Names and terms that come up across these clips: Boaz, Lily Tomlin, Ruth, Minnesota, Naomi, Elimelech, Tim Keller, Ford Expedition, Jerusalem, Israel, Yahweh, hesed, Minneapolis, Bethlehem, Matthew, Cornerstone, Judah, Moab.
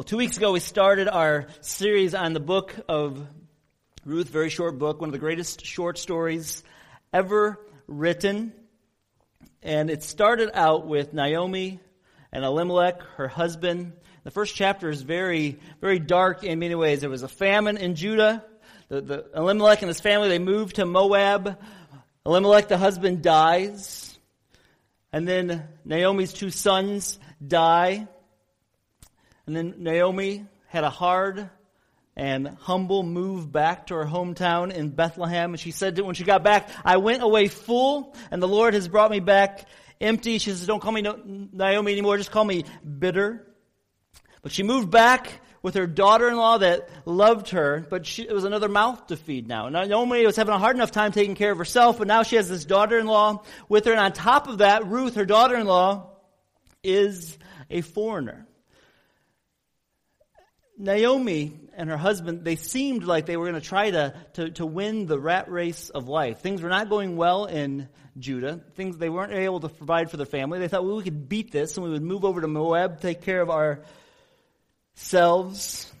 Well, 2 weeks ago, we started our series on the book of Ruth, very short book, one of the greatest short stories ever written. And it started out with Naomi and Elimelech, her husband. The first chapter is very, very dark in many ways. There was a famine in Judah. The Elimelech and his family, they moved to Moab. Elimelech, the husband, dies. And then Naomi's two sons die. And then Naomi had a hard and humble move back to her hometown in Bethlehem. And she said that when she got back, I went away full, and the Lord has brought me back empty. She says, don't call me Naomi anymore, just call me bitter. But she moved back with her daughter-in-law that loved her, but it was another mouth to feed now. And Naomi was having a hard enough time taking care of herself, but now she has this daughter-in-law with her. And on top of that, Ruth, her daughter-in-law, is a foreigner. Naomi and her husband, they seemed like they were going to try to win the rat race of life. Things were not going well in Judah. They weren't able to provide for their family. They thought, well, we could beat this and we would move over to Moab, take care of ourselves.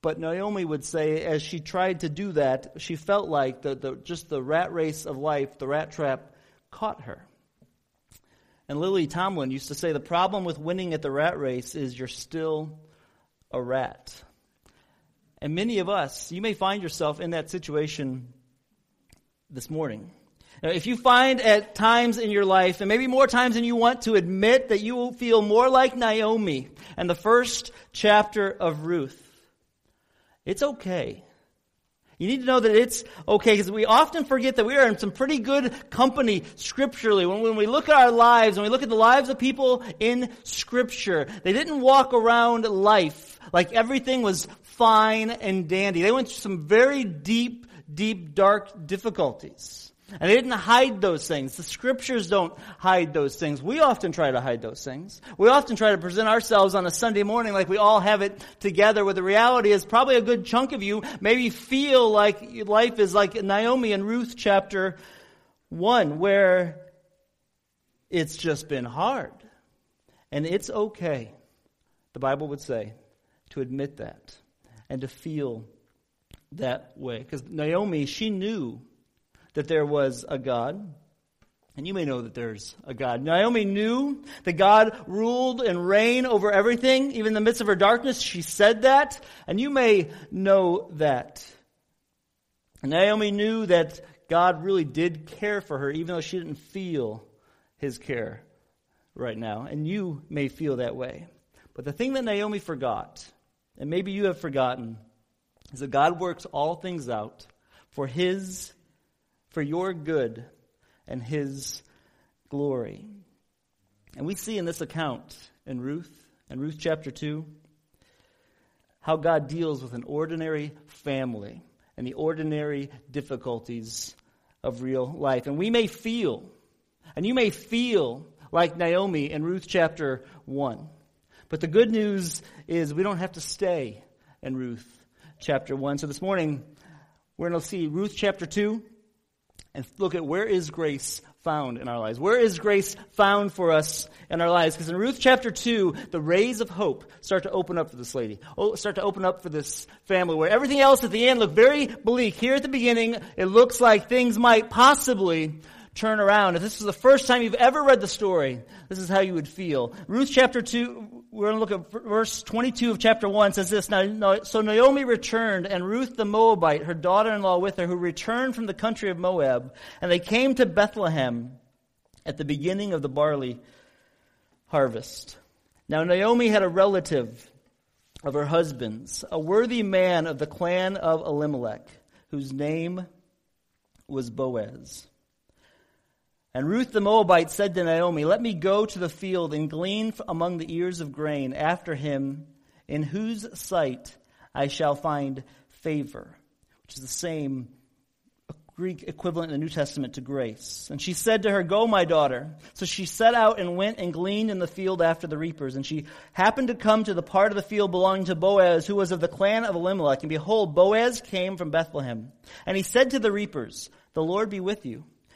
But Naomi would say, as she tried to do that, she felt like just the rat race of life, the rat trap, caught her. And Lily Tomlin used to say, the problem with winning at the rat race is you're still a rat. And many of us, you may find yourself in that situation this morning. Now, if you find at times in your life, and maybe more times than you want to admit, that you will feel more like Naomi and the first chapter of Ruth, it's okay. You need to know that it's okay, because we often forget that we are in some pretty good company scripturally. When we look at our lives, when we look at the lives of people in Scripture, they didn't walk around life like everything was fine and dandy. They went through some very deep, deep, dark difficulties. And they didn't hide those things. The Scriptures don't hide those things. We often try to hide those things. We often try to present ourselves on a Sunday morning like we all have it together, where the reality is probably a good chunk of you maybe feel like life is like Naomi in Ruth chapter 1, where it's just been hard. And it's okay, the Bible would say, to admit that and to feel that way. Because Naomi, she knew that there was a God. And you may know that there's a God. Naomi knew that God ruled and reigned over everything. Even in the midst of her darkness, she said that. And you may know that. And Naomi knew that God really did care for her, even though she didn't feel his care right now. And you may feel that way. But the thing that Naomi forgot, and maybe you have forgotten, is that God works all things out for his for your good and his glory. And we see in this account in Ruth chapter 2, how God deals with an ordinary family and the ordinary difficulties of real life. And we may feel, and you may feel like Naomi in Ruth chapter 1. But the good news is we don't have to stay in Ruth chapter 1. So this morning, we're going to see Ruth chapter 2. And look at where is grace found in our lives. Where is grace found for us in our lives? Because in Ruth chapter 2, the rays of hope start to open up for this lady. Start to open up for this family, where everything else at the end looked very bleak. Here at the beginning, it looks like things might possibly turn around. If this is the first time you've ever read the story, this is how you would feel. Ruth chapter 2, we're going to look at verse 22 of chapter 1, says this. So Naomi returned, and Ruth the Moabite, her daughter-in-law with her, who returned from the country of Moab, and they came to Bethlehem at the beginning of the barley harvest. Now Naomi had a relative of her husband's, a worthy man of the clan of Elimelech, whose name was Boaz. And Ruth the Moabite said to Naomi, let me go to the field and glean among the ears of grain after him, in whose sight I shall find favor, which is the same Greek equivalent in the New Testament to grace. And she said to her, go, my daughter. So she set out and went and gleaned in the field after the reapers. And she happened to come to the part of the field belonging to Boaz, who was of the clan of Elimelech. And behold, Boaz came from Bethlehem. And he said to the reapers, the Lord be with you.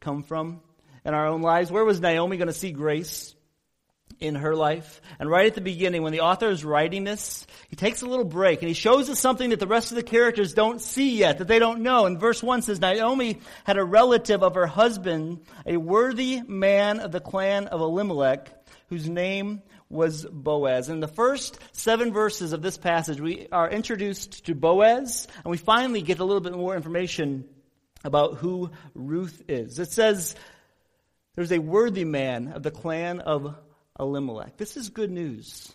come from in our own lives? Where was Naomi going to see grace in her life? And right at the beginning, when the author is writing this, he takes a little break and he shows us something that the rest of the characters don't see yet, that they don't know. And verse 1 says, Naomi had a relative of her husband, a worthy man of the clan of Elimelech, whose name was Boaz. In the first 7 verses of this passage, we are introduced to Boaz, and we finally get a little bit more information about who Ruth is. It says, there's a worthy man of the clan of Elimelech. This is good news,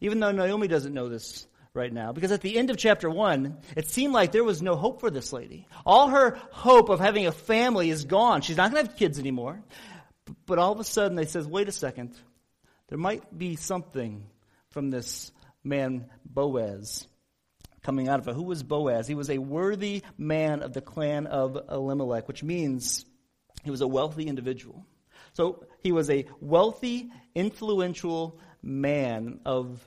even though Naomi doesn't know this right now, because at the end of chapter 1, it seemed like there was no hope for this lady. All her hope of having a family is gone. She's not going to have kids anymore. But all of a sudden, they says, wait a second, there might be something from this man Boaz coming out of it. Who was Boaz? He was a worthy man of the clan of Elimelech, which means he was a wealthy individual. So he was a wealthy, influential man of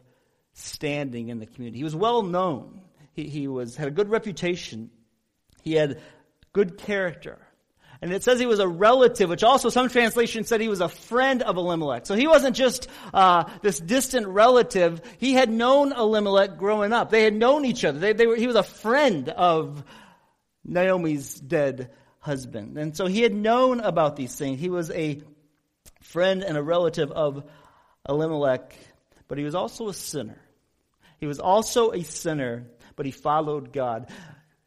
standing in the community. He was well known. He had a good reputation. He had good character. And it says he was a relative, which also some translations said he was a friend of Elimelech. So he wasn't just this distant relative. He had known Elimelech growing up. They had known each other. He was a friend of Naomi's dead husband. And so he had known about these things. He was a friend and a relative of Elimelech, but he was also a sinner. He was also a sinner, but he followed God.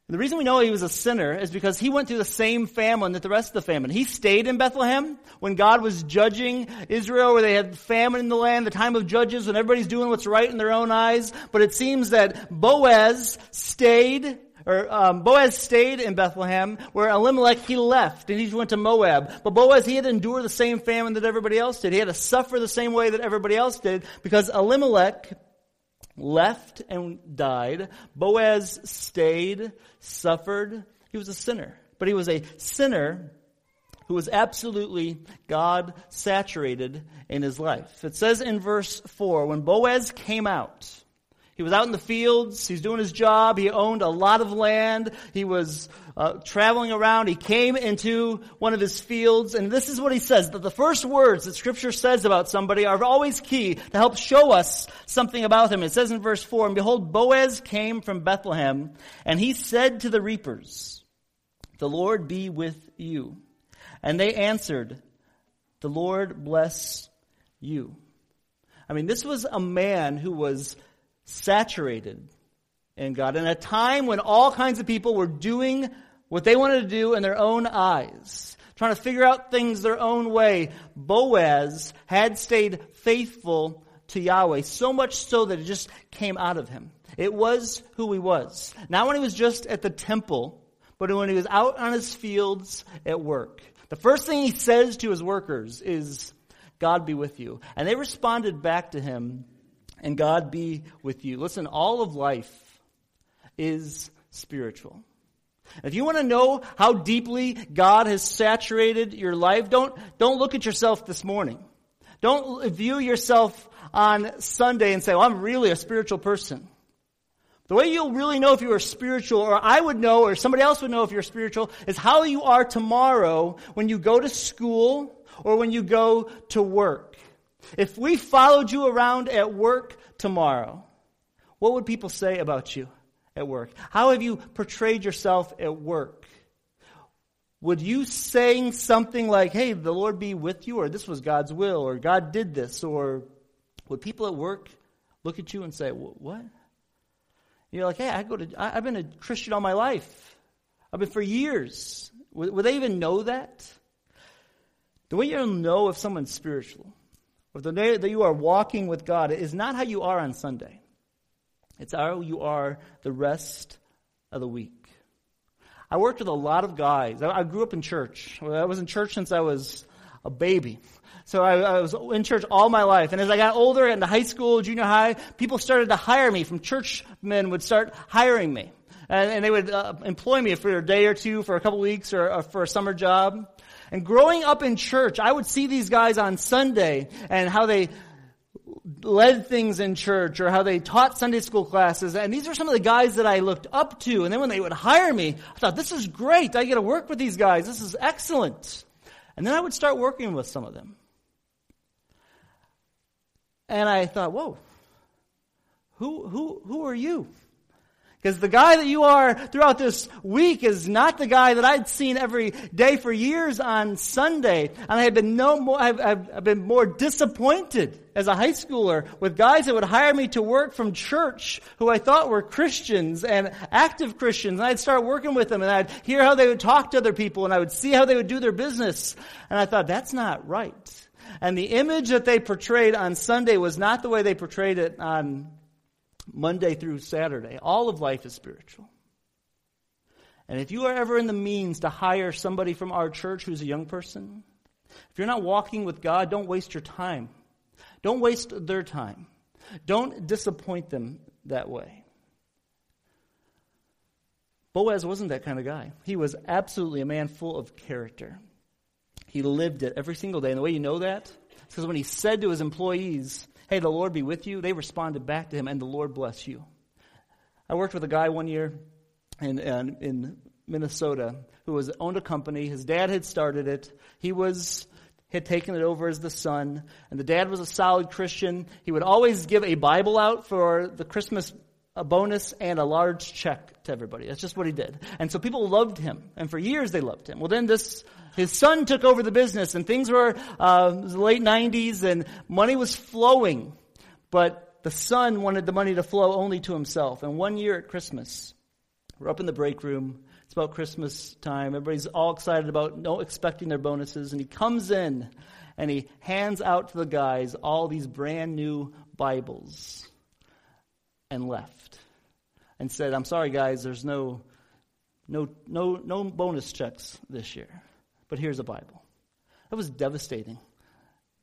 And the reason we know he was a sinner is because he went through the same famine that the rest of the famine. He stayed in Bethlehem when God was judging Israel, where they had famine in the land, the time of judges, when everybody's doing what's right in their own eyes. But it seems that Boaz stayed in Bethlehem, where Elimelech, he left, and he went to Moab. But Boaz, he had to endure the same famine that everybody else did. He had to suffer the same way that everybody else did, because Elimelech left and died. Boaz stayed, suffered. He was a sinner. But he was a sinner who was absolutely God-saturated in his life. It says in verse 4, when Boaz came out, he was out in the fields. He's doing his job. He owned a lot of land. He was traveling around. He came into one of his fields. And this is what he says, that the first words that Scripture says about somebody are always key to help show us something about them. It says in verse 4, and behold, Boaz came from Bethlehem, and he said to the reapers, the Lord be with you. And they answered, the Lord bless you. I mean, this was a man who was saturated in God. In a time when all kinds of people were doing what they wanted to do in their own eyes, trying to figure out things their own way, Boaz had stayed faithful to Yahweh, so much so that it just came out of him. It was who he was. Not when he was just at the temple, but when he was out on his fields at work. The first thing he says to his workers is, God be with you. And they responded back to him, and God be with you. Listen, all of life is spiritual. If you want to know how deeply God has saturated your life, don't look at yourself this morning. Don't view yourself on Sunday and say, well, I'm really a spiritual person. The way you'll really know if you are spiritual, or I would know, or somebody else would know if you're spiritual, is how you are tomorrow when you go to school or when you go to work. If we followed you around at work tomorrow, what would people say about you at work? How have you portrayed yourself at work? Would you saying something like, hey, the Lord be with you, or this was God's will, or God did this, or would people at work look at you and say, what? You're like, hey, I've been a Christian all my life. I've been for years. Would they even know that? The way you'll know if someone's spiritual, or the day that you are walking with God, is not how you are on Sunday. It's how you are the rest of the week. I worked with a lot of guys. I grew up in church. I was in church since I was a baby. So I was in church all my life. And as I got older, into high school, junior high, people started to hire me. From churchmen would start hiring me. And they would employ me for a day or two, for a couple weeks, or for a summer job. And growing up in church, I would see these guys on Sunday and how they led things in church or how they taught Sunday school classes. And these were some of the guys that I looked up to. And then when they would hire me, I thought, this is great. I get to work with these guys. This is excellent. And then I would start working with some of them. And I thought, whoa, who are you? Because the guy that you are throughout this week is not the guy that I'd seen every day for years on Sunday. And I had been I've been more disappointed as a high schooler with guys that would hire me to work from church who I thought were Christians and active Christians. And I'd start working with them and I'd hear how they would talk to other people and I would see how they would do their business. And I thought, that's not right. And the image that they portrayed on Sunday was not the way they portrayed it on Monday through Saturday. All of life is spiritual. And if you are ever in the means to hire somebody from our church who's a young person, if you're not walking with God, don't waste your time. Don't waste their time. Don't disappoint them that way. Boaz wasn't that kind of guy. He was absolutely a man full of character. He lived it every single day. And the way you know that is because when he said to his employees, hey, the Lord be with you, they responded back to him, and the Lord bless you. I worked with a guy one year in Minnesota who owned a company. His dad had started it. He had taken it over as the son, and the dad was a solid Christian. He would always give a Bible out for the Christmas bonus and a large check to everybody. That's just what he did. And so people loved him, and for years they loved him. Well, then his son took over the business, and things were the late 90s, and money was flowing. But the son wanted the money to flow only to himself. And one year at Christmas, we're up in the break room. It's about Christmas time. Everybody's all excited expecting their bonuses. And he comes in, and he hands out to the guys all these brand new Bibles and left and said, I'm sorry, guys, there's no bonus checks this year. But here's a Bible. That was devastating.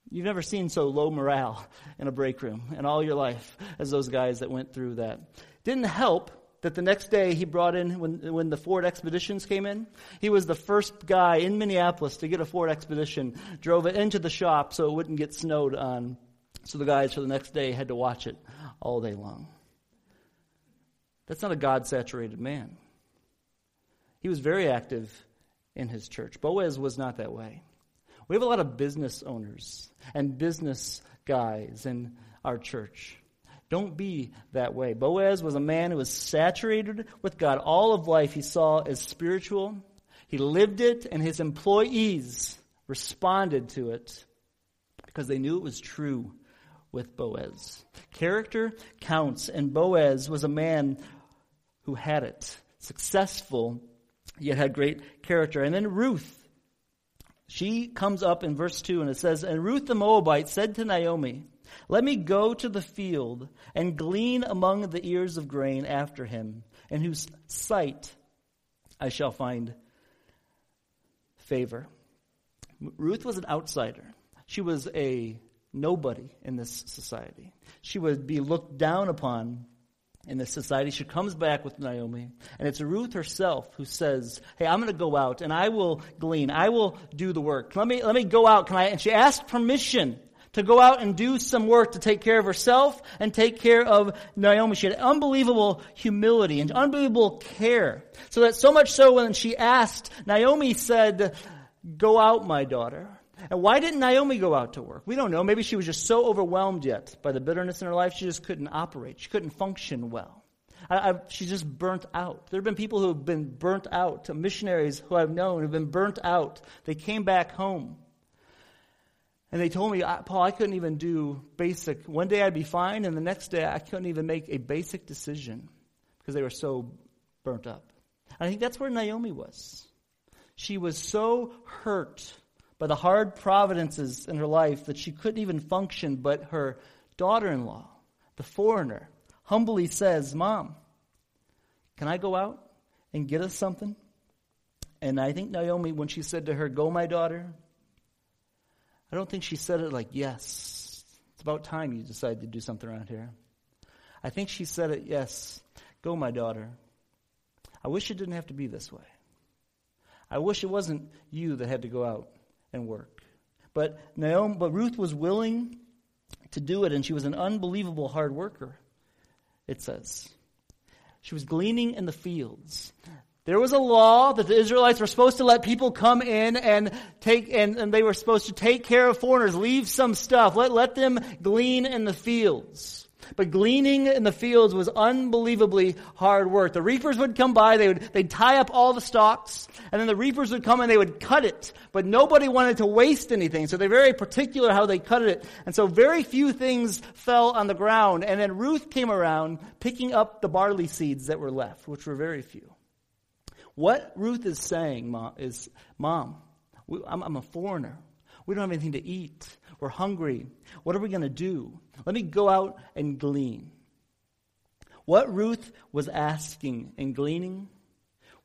You've never seen so low morale in a break room in all your life as those guys that went through that. Didn't help that the next day he brought in, when the Ford Expeditions came in, he was the first guy in Minneapolis to get a Ford Expedition, drove it into the shop so it wouldn't get snowed on. So the guys for the next day had to watch it all day long. That's not a God-saturated man. He was very active in his church. Boaz was not that way. We have a lot of business owners and business guys in our church. Don't be that way. Boaz was a man who was saturated with God. All of life he saw as spiritual. He lived it, and his employees responded to it because they knew it was true with Boaz. Character counts, and Boaz was a man who had it. Successful, yet had great character. And then Ruth, she comes up in verse 2, and it says, And Ruth the Moabite said to Naomi, Let me go to the field and glean among the ears of grain after him, in whose sight I shall find favor. Ruth was an outsider. She was a nobody in this society. She would be looked down upon in this society. She comes back with Naomi, and it's Ruth herself who says, hey, I'm going to go out, and I will glean. I will do the work. Let me go out. Can I? And she asked permission to go out and do some work to take care of herself and take care of Naomi. She had unbelievable humility and unbelievable care. So much so when she asked, Naomi said, go out, my daughter. And why didn't Naomi go out to work? We don't know. Maybe she was just so overwhelmed yet by the bitterness in her life, she just couldn't operate. She couldn't function well. She's just burnt out. There have been people who have been burnt out, missionaries who I've known have been burnt out. They came back home, and they told me, Paul, I couldn't even do basic. One day I'd be fine, and the next day I couldn't even make a basic decision because they were so burnt up. And I think that's where Naomi was. She was so hurt by the hard providences in her life that she couldn't even function, but her daughter-in-law, the foreigner, humbly says, Mom, can I go out and get us something? And I think Naomi, when she said to her, go, my daughter, I don't think she said it like, yes, it's about time you decided to do something around here. I think she said it, yes, go my daughter. I wish it didn't have to be this way. I wish it wasn't you that had to go out and work. But Ruth was willing to do it, and she was an unbelievable hard worker, it says. She was gleaning in the fields. There was a law that the Israelites were supposed to let people come in and take, and they were supposed to take care of foreigners, leave some stuff, let them glean in the fields. But gleaning in the fields was unbelievably hard work. The reapers would come by, they'd tie up all the stalks, and then the reapers would come and they would cut it. But nobody wanted to waste anything, so they're very particular how they cut it. And so very few things fell on the ground. And then Ruth came around picking up the barley seeds that were left, which were very few. What Ruth is saying, Mom, I'm a foreigner. We don't have anything to eat. We're hungry. What are we going to do? Let me go out and glean. What Ruth was asking and gleaning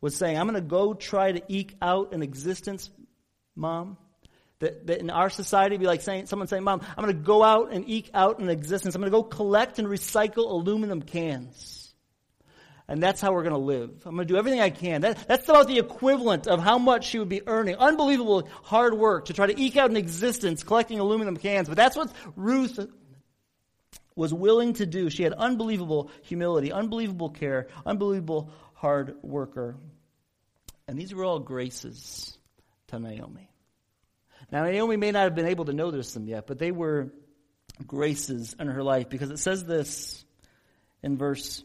was saying, I'm going to go try to eke out an existence, Mom. That in our society would be like someone saying, Mom, I'm going to go out and eke out an existence. I'm going to go collect and recycle aluminum cans. And that's how we're going to live. I'm going to do everything I can. That's about the equivalent of how much she would be earning. Unbelievable hard work to try to eke out an existence collecting aluminum cans. But that's what Ruth was willing to do. She had unbelievable humility, unbelievable care, unbelievable hard worker. And these were all graces to Naomi. Now, Naomi may not have been able to notice them yet, but they were graces in her life because it says this in verse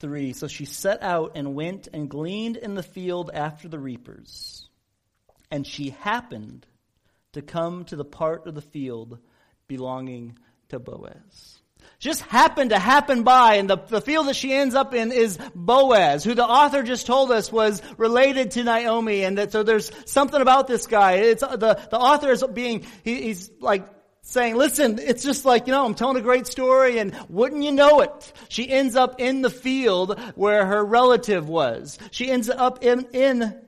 3. So she set out and went and gleaned in the field after the reapers, and she happened to come to the part of the field belonging to Boaz. Just happened to happen by, and the field that she ends up in is Boaz, who the author just told us was related to Naomi, and that so there's something about this guy. It's the author is being he's like saying, listen, it's just like, I'm telling a great story, and wouldn't you know it? She ends up in the field where her relative was. She ends up in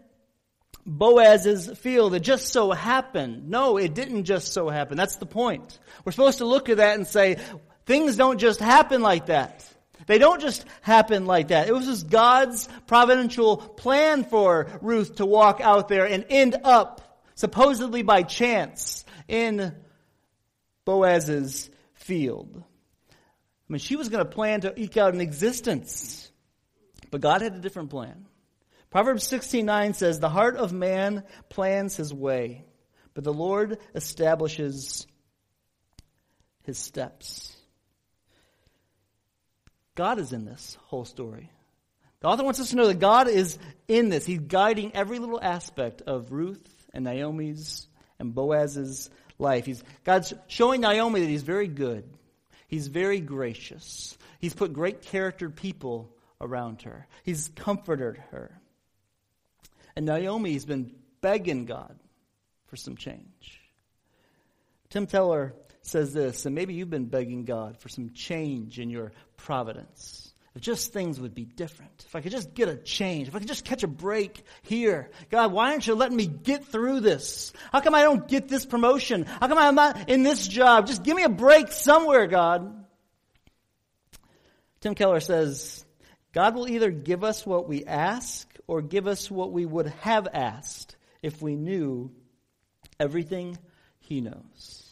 Boaz's field. It just so happened. No, it didn't just so happen. That's the point. We're supposed to look at that and say, things don't just happen like that. They don't just happen like that. It was just God's providential plan for Ruth to walk out there and end up, supposedly by chance, in Boaz's field. I mean, she was going to plan to eke out an existence, but God had a different plan. Proverbs 16:9 says, the heart of man plans his way, but the Lord establishes his steps. God is in this whole story. The author wants us to know that God is in this. He's guiding every little aspect of Ruth and Naomi's and Boaz's life. God's showing Naomi that he's very good. He's very gracious. He's put great charactered people around her. He's comforted her. And Naomi's been begging God for some change. Tim Keller says this, and maybe you've been begging God for some change in your providence. If just things would be different. If I could just get a change. If I could just catch a break here. God, why aren't you letting me get through this? How come I don't get this promotion? How come I'm not in this job? Just give me a break somewhere, God. Tim Keller says, God will either give us what we ask or give us what we would have asked if we knew everything he knows.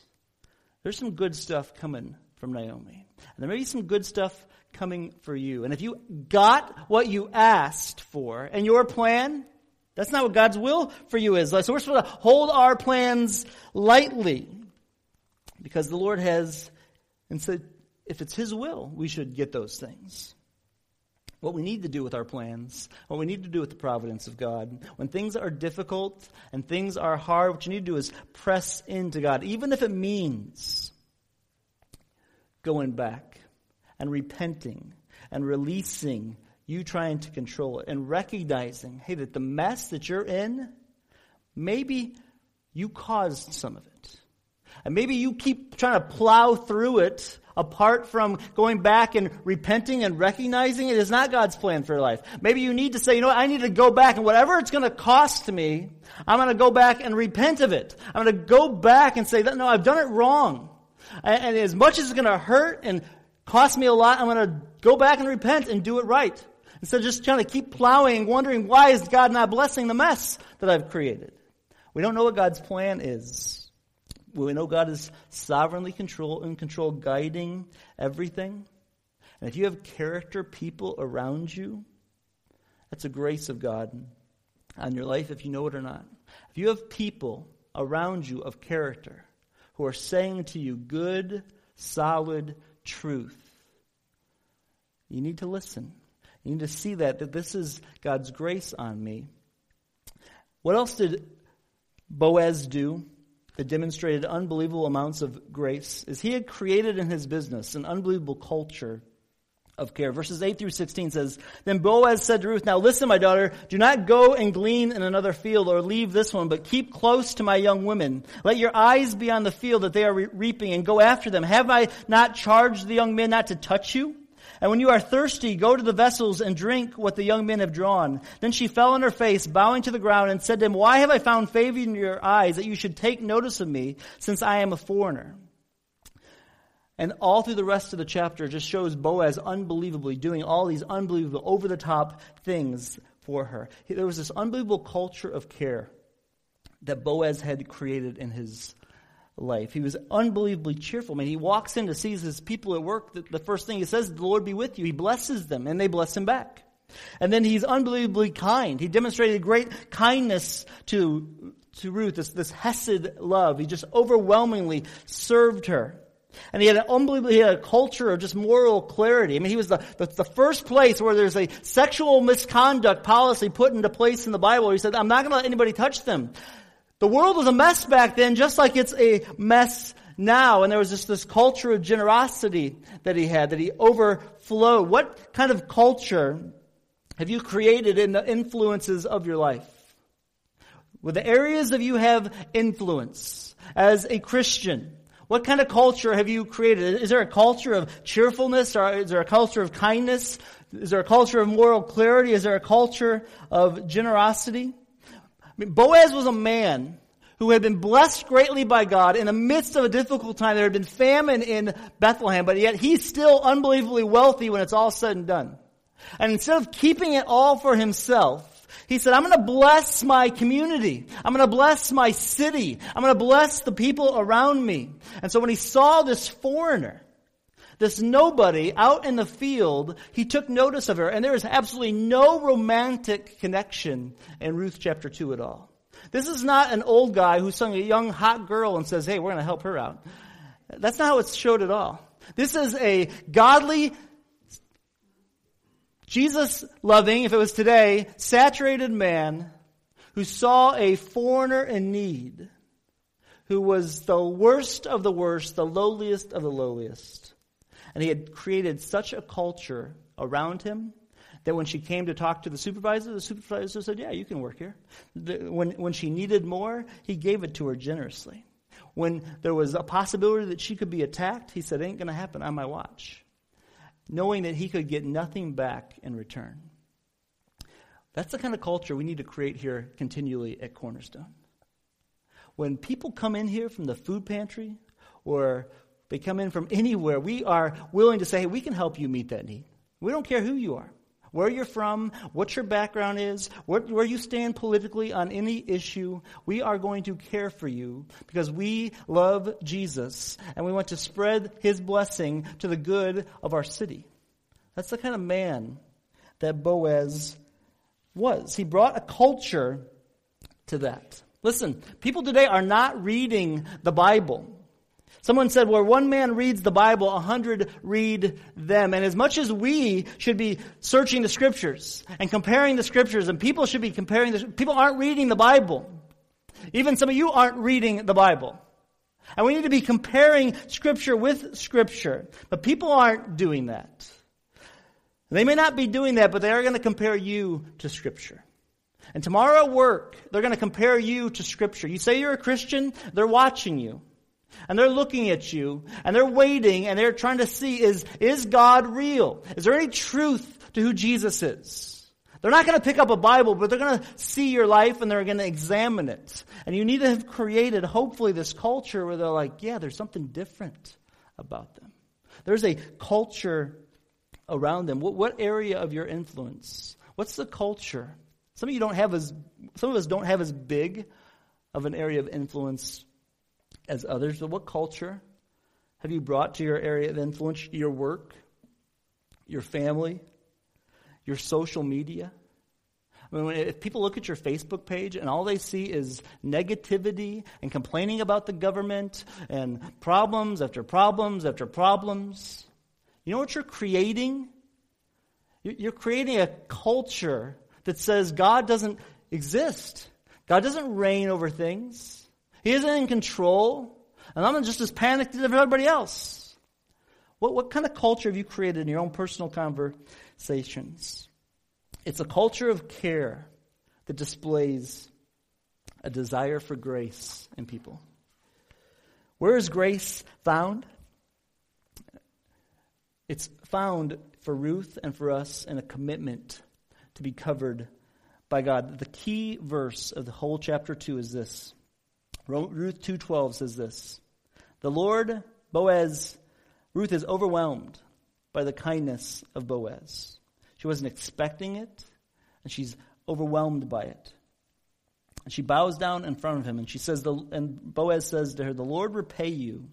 There's some good stuff coming from Naomi. And there may be some good stuff coming for you. And if you got what you asked for and your plan, that's not what God's will for you is. So we're supposed to hold our plans lightly because the Lord has, and said, if it's his will, we should get those things. What we need to do with our plans, what we need to do with the providence of God, when things are difficult and things are hard, what you need to do is press into God, even if it means going back and repenting and releasing you trying to control it and recognizing, hey, that the mess that you're in, maybe you caused some of it. And maybe you keep trying to plow through it apart from going back and repenting and recognizing it is not God's plan for your life. Maybe you need to say, you know what, I need to go back and whatever it's going to cost me, I'm going to go back and repent of it. I'm going to go back and say, no, I've done it wrong. And as much as it's going to hurt and cost me a lot, I'm going to go back and repent and do it right. Instead of just trying to keep plowing, wondering why is God not blessing the mess that I've created. We don't know what God's plan is. We know God is sovereignly in control, guiding everything. And if you have character people around you, that's a grace of God on your life, if you know it or not. If you have people around you of character who are saying to you good, solid truth, you need to listen. You need to see that this is God's grace on me. What else did Boaz do that demonstrated unbelievable amounts of grace? Is he had created in his business an unbelievable culture of care. Verses 8 through 16 says, Then Boaz said to Ruth, Now listen, my daughter, do not go and glean in another field or leave this one, but keep close to my young women. Let your eyes be on the field that they are reaping and go after them. Have I not charged the young men not to touch you? And when you are thirsty, go to the vessels and drink what the young men have drawn. Then she fell on her face, bowing to the ground, and said to him, Why have I found favor in your eyes that you should take notice of me, since I am a foreigner? And all through the rest of the chapter just shows Boaz unbelievably doing all these unbelievable, over-the-top things for her. There was this unbelievable culture of care that Boaz had created in his life. He was unbelievably cheerful. I mean, he walks in to see his people at work. The first thing he says, the Lord be with you. He blesses them, and they bless him back. And then he's unbelievably kind. He demonstrated great kindness to Ruth, this hesed love. He just overwhelmingly served her. And he had a culture of just moral clarity. I mean, he was the first place where there's a sexual misconduct policy put into place in the Bible. He said, I'm not going to let anybody touch them. The world was a mess back then, just like it's a mess now. And there was just this culture of generosity that he had, that he overflowed. What kind of culture have you created in the influences of your life? With the areas that you have influence as a Christian, what kind of culture have you created? Is there a culture of cheerfulness? Or is there a culture of kindness? Is there a culture of moral clarity? Is there a culture of generosity? I mean, Boaz was a man who had been blessed greatly by God in the midst of a difficult time. There had been famine in Bethlehem, but yet he's still unbelievably wealthy when it's all said and done. And instead of keeping it all for himself, he said, I'm going to bless my community. I'm going to bless my city. I'm going to bless the people around me. And so when he saw this foreigner, this nobody out in the field, he took notice of her. And there is absolutely no romantic connection in Ruth chapter 2 at all. This is not an old guy who's sung a young hot girl and says, hey, we're going to help her out. That's not how it's showed at all. This is a godly, Jesus-loving, if it was today, saturated man who saw a foreigner in need, who was the worst of the worst, the lowliest of the lowliest. And he had created such a culture around him that when she came to talk to the supervisor said, yeah, you can work here. When she needed more, he gave it to her generously. When there was a possibility that she could be attacked, he said, ain't going to happen on my watch, knowing that he could get nothing back in return. That's the kind of culture we need to create here continually at Cornerstone. When people come in here from the food pantry or they come in from anywhere, we are willing to say, hey, we can help you meet that need. We don't care who you are, where you're from, what your background is, where you stand politically on any issue. We are going to care for you because we love Jesus and we want to spread his blessing to the good of our city. That's the kind of man that Boaz was. He brought a culture to that. Listen, people today are not reading the Bible. Someone said, where one man reads the Bible, 100 read them. And as much as we should be searching the Scriptures and comparing the Scriptures, and people should be comparing, people aren't reading the Bible. Even some of you aren't reading the Bible. And we need to be comparing Scripture with Scripture. But people aren't doing that. They may not be doing that, but they are going to compare you to Scripture. And tomorrow at work, they're going to compare you to Scripture. You say you're a Christian, they're watching you. And they're looking at you, and they're waiting, and they're trying to see, is God real? Is there any truth to who Jesus is? They're not going to pick up a Bible, but they're going to see your life, and they're going to examine it. And you need to have created, hopefully, this culture where they're like, yeah, there's something different about them. There's a culture around them. What area of your influence? What's the culture? Some of us don't have as big of an area of influence as others. But what culture have you brought to your area of influence? Your work, your family, your social media. I mean, if people look at your Facebook page and all they see is negativity and complaining about the government and problems after problems after problems, you know what you're creating? You're creating a culture that says God doesn't exist. God doesn't reign over things. He isn't in control. And I'm just as panicked as everybody else. What kind of culture have you created in your own personal conversations? It's a culture of care that displays a desire for grace in people. Where is grace found? It's found for Ruth and for us in a commitment to be covered by God. The key verse of the whole chapter 2 is this. Ruth 2:12 says this. The Lord, Boaz, Ruth is overwhelmed by the kindness of Boaz. She wasn't expecting it, and she's overwhelmed by it. And she bows down in front of him, and she says, and Boaz says to her, the Lord repay you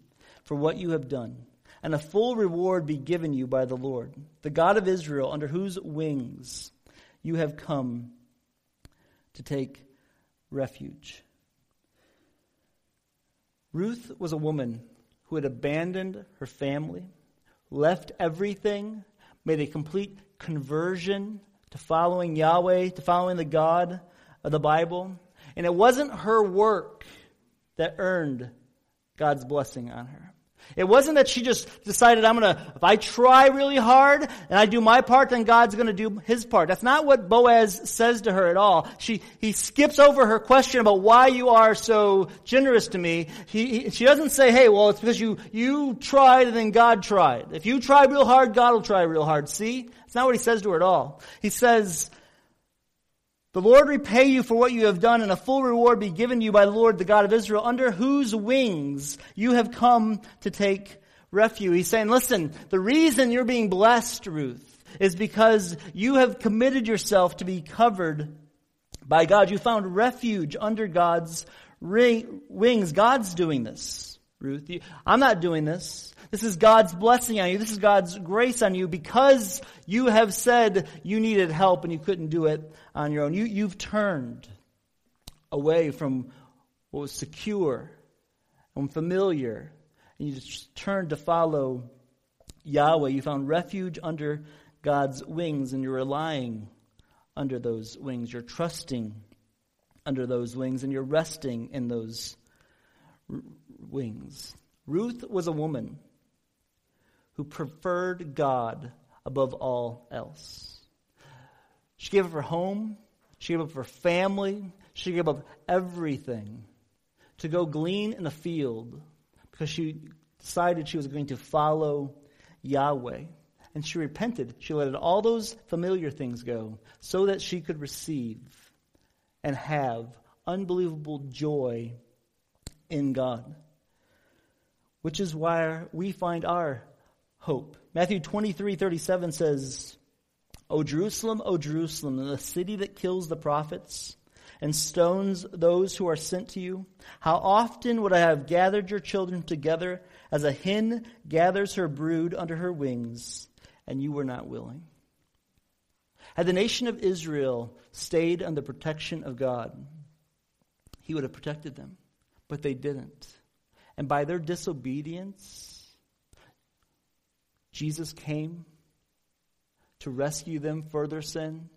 for what you have done, and a full reward be given you by the Lord, the God of Israel, under whose wings you have come to take refuge. Ruth was a woman who had abandoned her family, left everything, made a complete conversion to following Yahweh, to following the God of the Bible. And it wasn't her work that earned God's blessing on her. It wasn't that she just decided, if I try really hard and I do my part, then God's going to do his part. That's not what Boaz says to her at all. He skips over her question about why you are so generous to me. She doesn't say, hey, well, it's because you tried and then God tried. If you try real hard, God will try real hard. See? That's not what he says to her at all. He says, the Lord repay you for what you have done, and a full reward be given you by the Lord, the God of Israel, under whose wings you have come to take refuge. He's saying, listen, the reason you're being blessed, Ruth, is because you have committed yourself to be covered by God. You found refuge under God's wings. God's doing this, Ruth. I'm not doing this. This is God's blessing on you. This is God's grace on you because you have said you needed help and you couldn't do it on your own. You've turned away from what was secure and familiar, and you just turned to follow Yahweh. You found refuge under God's wings, and you're relying under those wings. You're trusting under those wings, and you're resting in those wings. Ruth was a woman who preferred God above all else. She gave up her home, she gave up her family, she gave up everything to go glean in the field because she decided she was going to follow Yahweh. And she repented. She let all those familiar things go so that she could receive and have unbelievable joy in God, which is why we find our hope. Matthew 23:37 says, O Jerusalem, the city that kills the prophets and stones those who are sent to you, how often would I have gathered your children together as a hen gathers her brood under her wings, and you were not willing. Had the nation of Israel stayed under the protection of God, he would have protected them, but they didn't. And by their disobedience, Jesus came to rescue them from their sin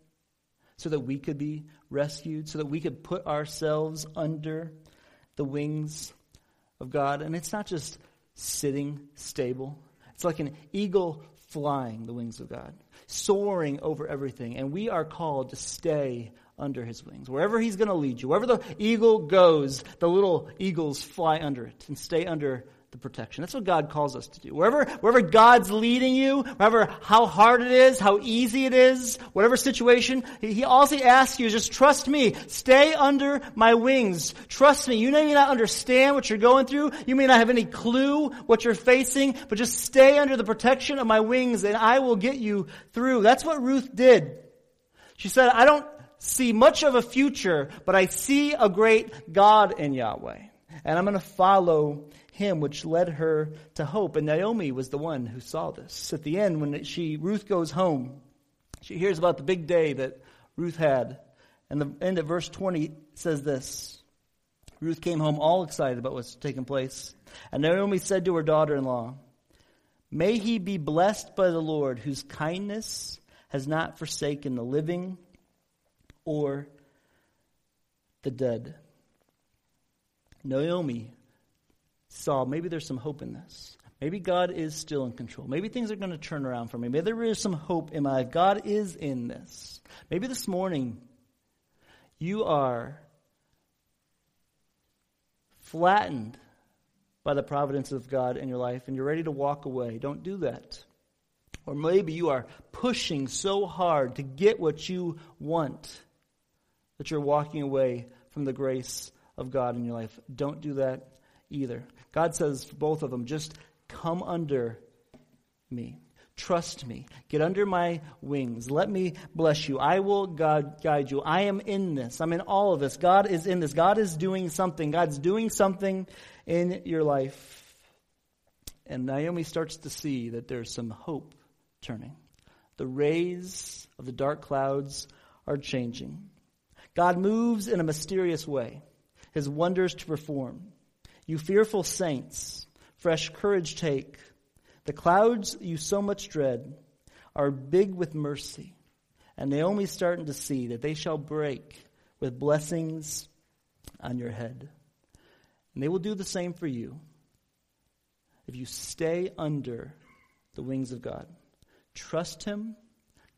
so that we could be rescued, so that we could put ourselves under the wings of God. And it's not just sitting stable. It's like an eagle flying the wings of God, soaring over everything. And we are called to stay under his wings. Wherever he's going to lead you, wherever the eagle goes, the little eagles fly under it and stay under the protection. That's what God calls us to do. Wherever God's leading you, wherever how hard it is, how easy it is, whatever situation, he all he asks you is just trust me. Stay under my wings. Trust me. You may not understand what you're going through. You may not have any clue what you're facing, but just stay under the protection of my wings and I will get you through. That's what Ruth did. She said, I don't see much of a future, but I see a great God in Yahweh. And I'm going to follow him, which led her to hope. And Naomi was the one who saw this. At the end, when Ruth goes home, she hears about the big day that Ruth had. And the end of verse 20 says this. Ruth came home all excited about what's taking place. And Naomi said to her daughter-in-law, may he be blessed by the Lord, whose kindness has not forsaken the living or the dead. Naomi saw maybe there's some hope in this. Maybe God is still in control. Maybe things are going to turn around for me. Maybe there is some hope in my life. God is in this. Maybe this morning you are flattened by the providence of God in your life and you're ready to walk away. Don't do that. Or maybe you are pushing so hard to get what you want that you're walking away from the grace of God in your life. Don't do that either. God says for both of them, just come under me. Trust me. Get under my wings. Let me bless you. I will guide you. I am in this. I'm in all of this. God is in this. God is doing something. God's doing something in your life. And Naomi starts to see that there's some hope turning. The rays of the dark clouds are changing. God moves in a mysterious way, his wonders to perform. You fearful saints, fresh courage take. The clouds you so much dread are big with mercy. And Naomi's starting to see that they shall break with blessings on your head. And they will do the same for you if you stay under the wings of God. Trust him,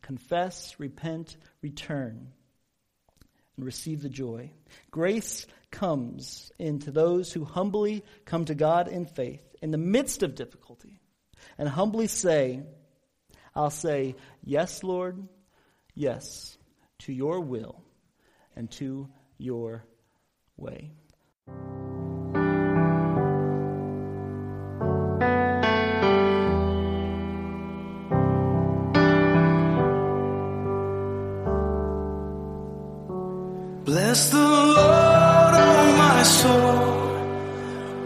confess, repent, return, and receive the joy. Grace comes into those who humbly come to God in faith in the midst of difficulty and humbly say, I'll say, yes, Lord, yes, to your will and to your way. Bless the Lord, oh my soul,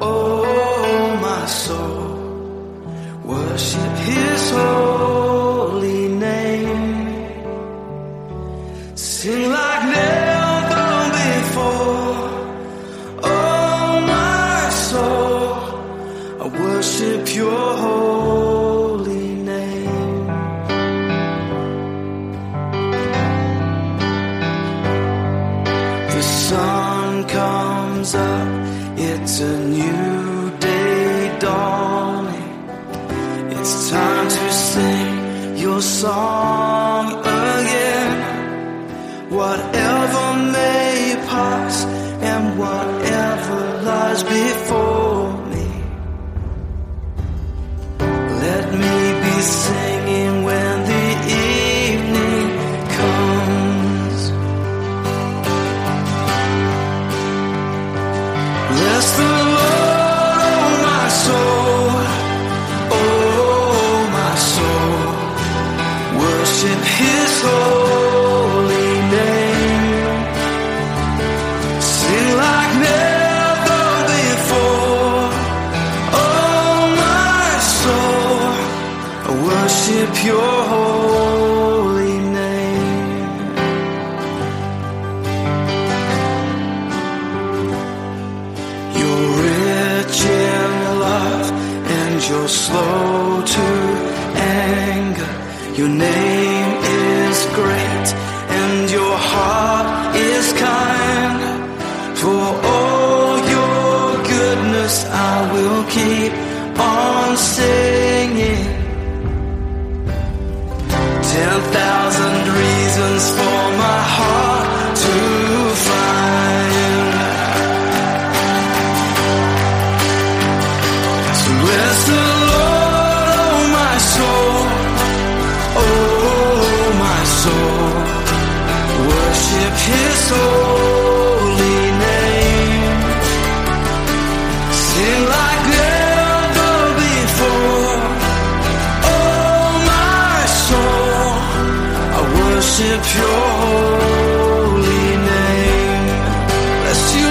oh my soul, worship his holy name, sing like never before, oh my soul, I worship your holy name. The sun comes up, it's a new day dawning. It's time to sing your song again. Whatever may pass and whatever lies before me, let me be singing when the evening comes. Bless the Lord, oh my soul, oh my soul, worship his holy name, sing like never before, oh my soul, I worship your holy name. You're slow to anger, your name is great, and your heart is kind. For all your goodness I will keep on singing. soul. Worship his holy name. Sing like never before. Oh, my soul, I worship your holy name. Bless you,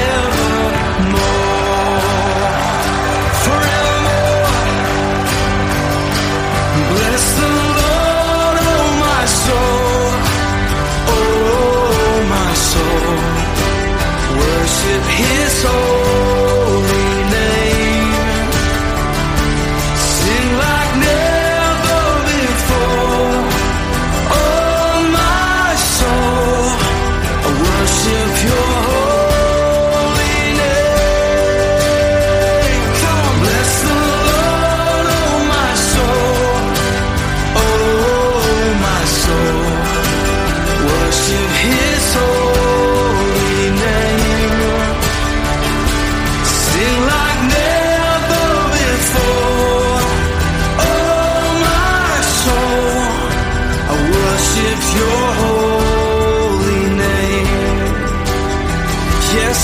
Bless the worship his holy name. Sing like never before. Oh, my soul, I worship your holy name. Come on, bless the Lord, oh my soul. Oh, my soul, worship his holy name.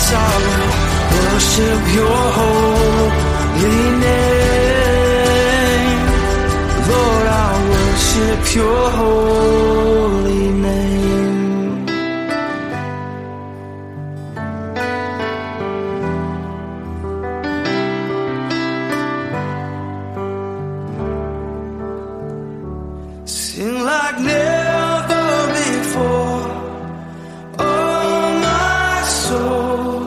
I will worship your holy name. Lord, I worship your holy name. Sing like never before. Oh, my soul,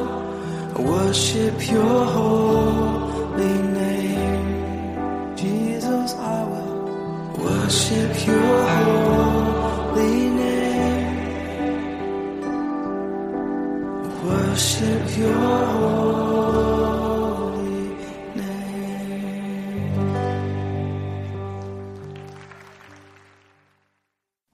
worship your holy name. Jesus, I will worship your holy name. Worship your holy name.